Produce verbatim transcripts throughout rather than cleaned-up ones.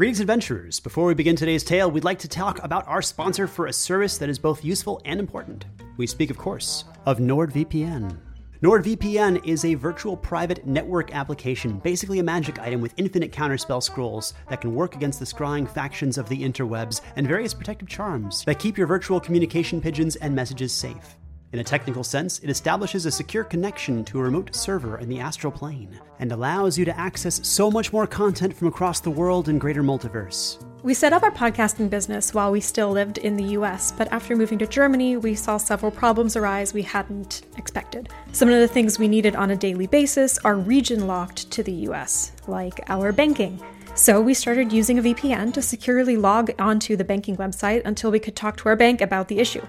Greetings, adventurers. Before we begin today's tale, we'd like to talk about our sponsor for a service that is both useful and important. We speak, of course, of NordVPN. NordVPN is a virtual private network application, basically a magic item with infinite counterspell scrolls that can work against the scrying factions of the interwebs and various protective charms that keep your virtual communication pigeons and messages safe. In a technical sense, it establishes a secure connection to a remote server in the astral plane and allows you to access so much more content from across the world and greater multiverse. We set up our podcasting business while we still lived in the U S, but after moving to Germany, we saw several problems arise we hadn't expected. Some of the things we needed on a daily basis are region locked to the U S, like our banking. So we started using a V P N to securely log onto the banking website until we could talk to our bank about the issue.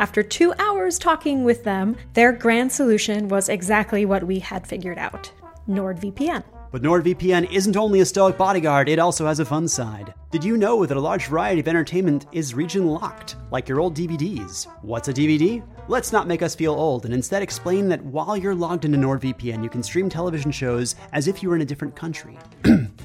After two hours talking with them, their grand solution was exactly what we had figured out: NordVPN. But NordVPN isn't only a stoic bodyguard, it also has a fun side. Did you know that a large variety of entertainment is region-locked, like your old D V Ds? What's a D V D? Let's not make us feel old, and instead explain that while you're logged into NordVPN, you can stream television shows as if you were in a different country.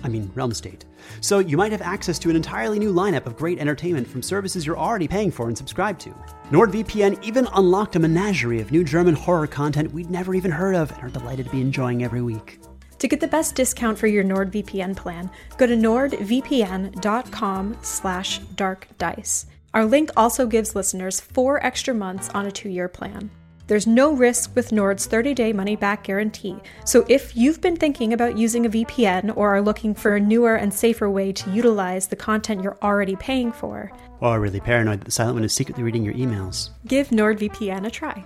I mean, realm state. So you might have access to an entirely new lineup of great entertainment from services you're already paying for and subscribed to. NordVPN even unlocked a menagerie of new German horror content we'd never even heard of and are delighted to be enjoying every week. To get the best discount for your NordVPN plan, go to nord v p n dot com slash dark dice. Our link also gives listeners four extra months on a two-year plan. There's no risk with Nord's thirty-day money-back guarantee, so if you've been thinking about using a V P N or are looking for a newer and safer way to utilize the content you're already paying for, or are really paranoid that the Silent One is secretly reading your emails, give NordVPN a try.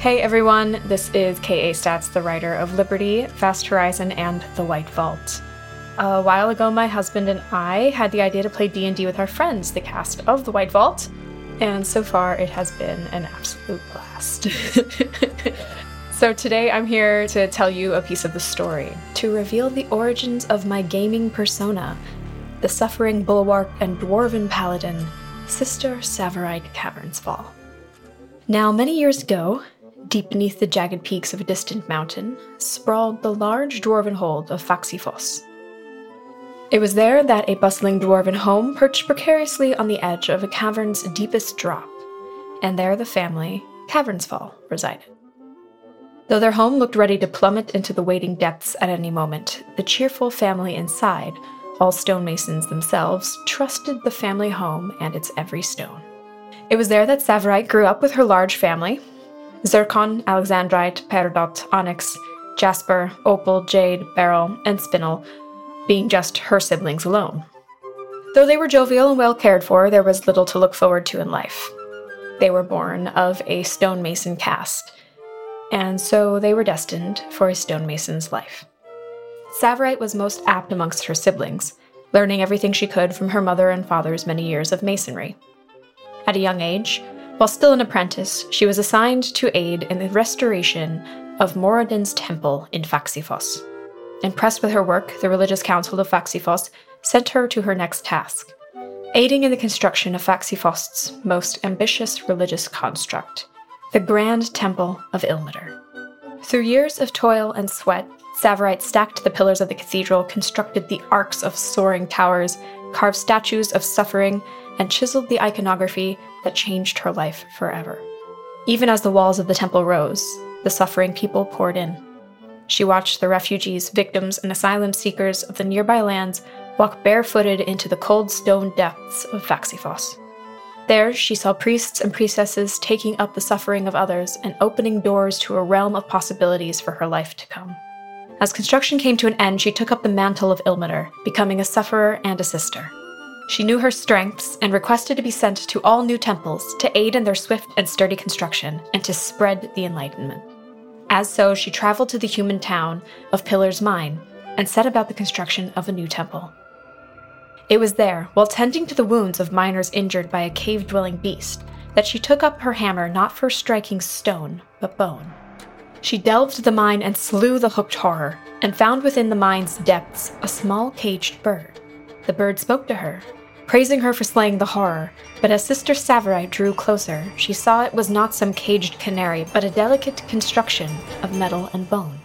Hey everyone, this is K A. Stats, the writer of Liberty, Fast Horizon, and The White Vault. A while ago, my husband and I had the idea to play D and D with our friends, the cast of The White Vault, and so far it has been an absolute blast. So today I'm here to tell you a piece of the story, to reveal the origins of my gaming persona, the suffering bulwark and dwarven paladin, Sister Savarite Cavernsfall. Now, many years ago, deep beneath the jagged peaks of a distant mountain, sprawled the large dwarven hold of Faxi Foss. It was there that a bustling dwarven home perched precariously on the edge of a cavern's deepest drop, and there the family, Cavernsfall, resided. Though their home looked ready to plummet into the waiting depths at any moment, the cheerful family inside, all stonemasons themselves, trusted the family home and its every stone. It was there that Savarite grew up with her large family. Zircon, Alexandrite, Peridot, Onyx, Jasper, Opal, Jade, Beryl, and Spinel, being just her siblings alone. Though they were jovial and well cared for, there was little to look forward to in life. They were born of a stonemason caste, and so they were destined for a stonemason's life. Savarite was most apt amongst her siblings, learning everything she could from her mother and father's many years of masonry. At a young age, while still an apprentice, she was assigned to aid in the restoration of Moradin's temple in Faxi Foss. Impressed with her work, the religious council of Faxi Foss sent her to her next task, aiding in the construction of Faxi Foss's most ambitious religious construct, the Grand Temple of Ilmater. Through years of toil and sweat, Savarite stacked the pillars of the cathedral, constructed the arcs of soaring towers, carved statues of suffering, and chiseled the iconography that changed her life forever. Even as the walls of the temple rose, the suffering people poured in. She watched the refugees, victims, and asylum seekers of the nearby lands walk barefooted into the cold stone depths of Faxi Foss. There, she saw priests and priestesses taking up the suffering of others and opening doors to a realm of possibilities for her life to come. As construction came to an end, she took up the mantle of Ilmater, becoming a sufferer and a sister. She knew her strengths and requested to be sent to all new temples to aid in their swift and sturdy construction and to spread the Enlightenment. As so, she traveled to the human town of Pillars Mine and set about the construction of a new temple. It was there, while tending to the wounds of miners injured by a cave-dwelling beast, that she took up her hammer not for striking stone, but bone. She delved the mine and slew the hooked horror, and found within the mine's depths a small caged bird. The bird spoke to her, praising her for slaying the horror, but as Sister Savarite drew closer, she saw it was not some caged canary, but a delicate construction of metal and bone.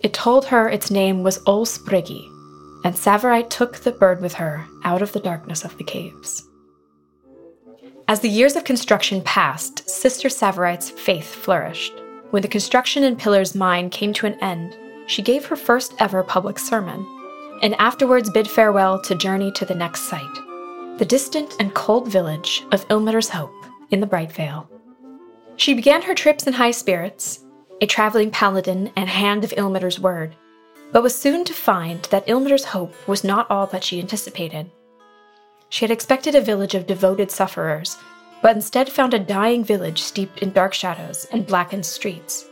It told her its name was Olsbriggy, and Savarite took the bird with her out of the darkness of the caves. As the years of construction passed, Sister Savarite's faith flourished. When the construction in Pillars Mine came to an end, she gave her first ever public sermon, and afterwards bid farewell to journey to the next site, the distant and cold village of Ilmater's Hope in the Bright Vale. She began her trips in high spirits, a traveling paladin and hand of Ilmater's word, but was soon to find that Ilmater's Hope was not all that she anticipated. She had expected a village of devoted sufferers, but instead found a dying village steeped in dark shadows and blackened streets.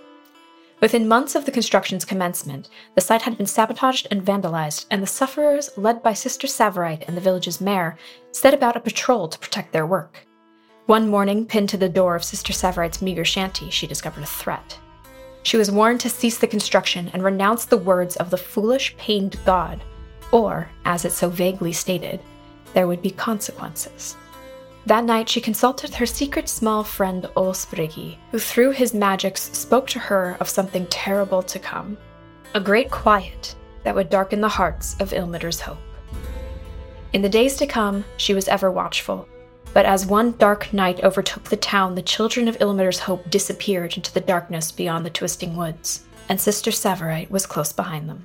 Within months of the construction's commencement, the site had been sabotaged and vandalized, and the sufferers, led by Sister Savarite and the village's mayor, set about a patrol to protect their work. One morning, pinned to the door of Sister Savarite's meager shanty, she discovered a threat. She was warned to cease the construction and renounce the words of the foolish, pained god, or, as it so vaguely stated, there would be consequences. That night, she consulted her secret small friend Olsbriggy, who through his magics spoke to her of something terrible to come, a great quiet that would darken the hearts of Ilmater's Hope. In the days to come, she was ever watchful, but as one dark night overtook the town, the children of Ilmater's Hope disappeared into the darkness beyond the twisting woods, and Sister Savarite was close behind them.